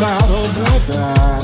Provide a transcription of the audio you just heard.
not a brother.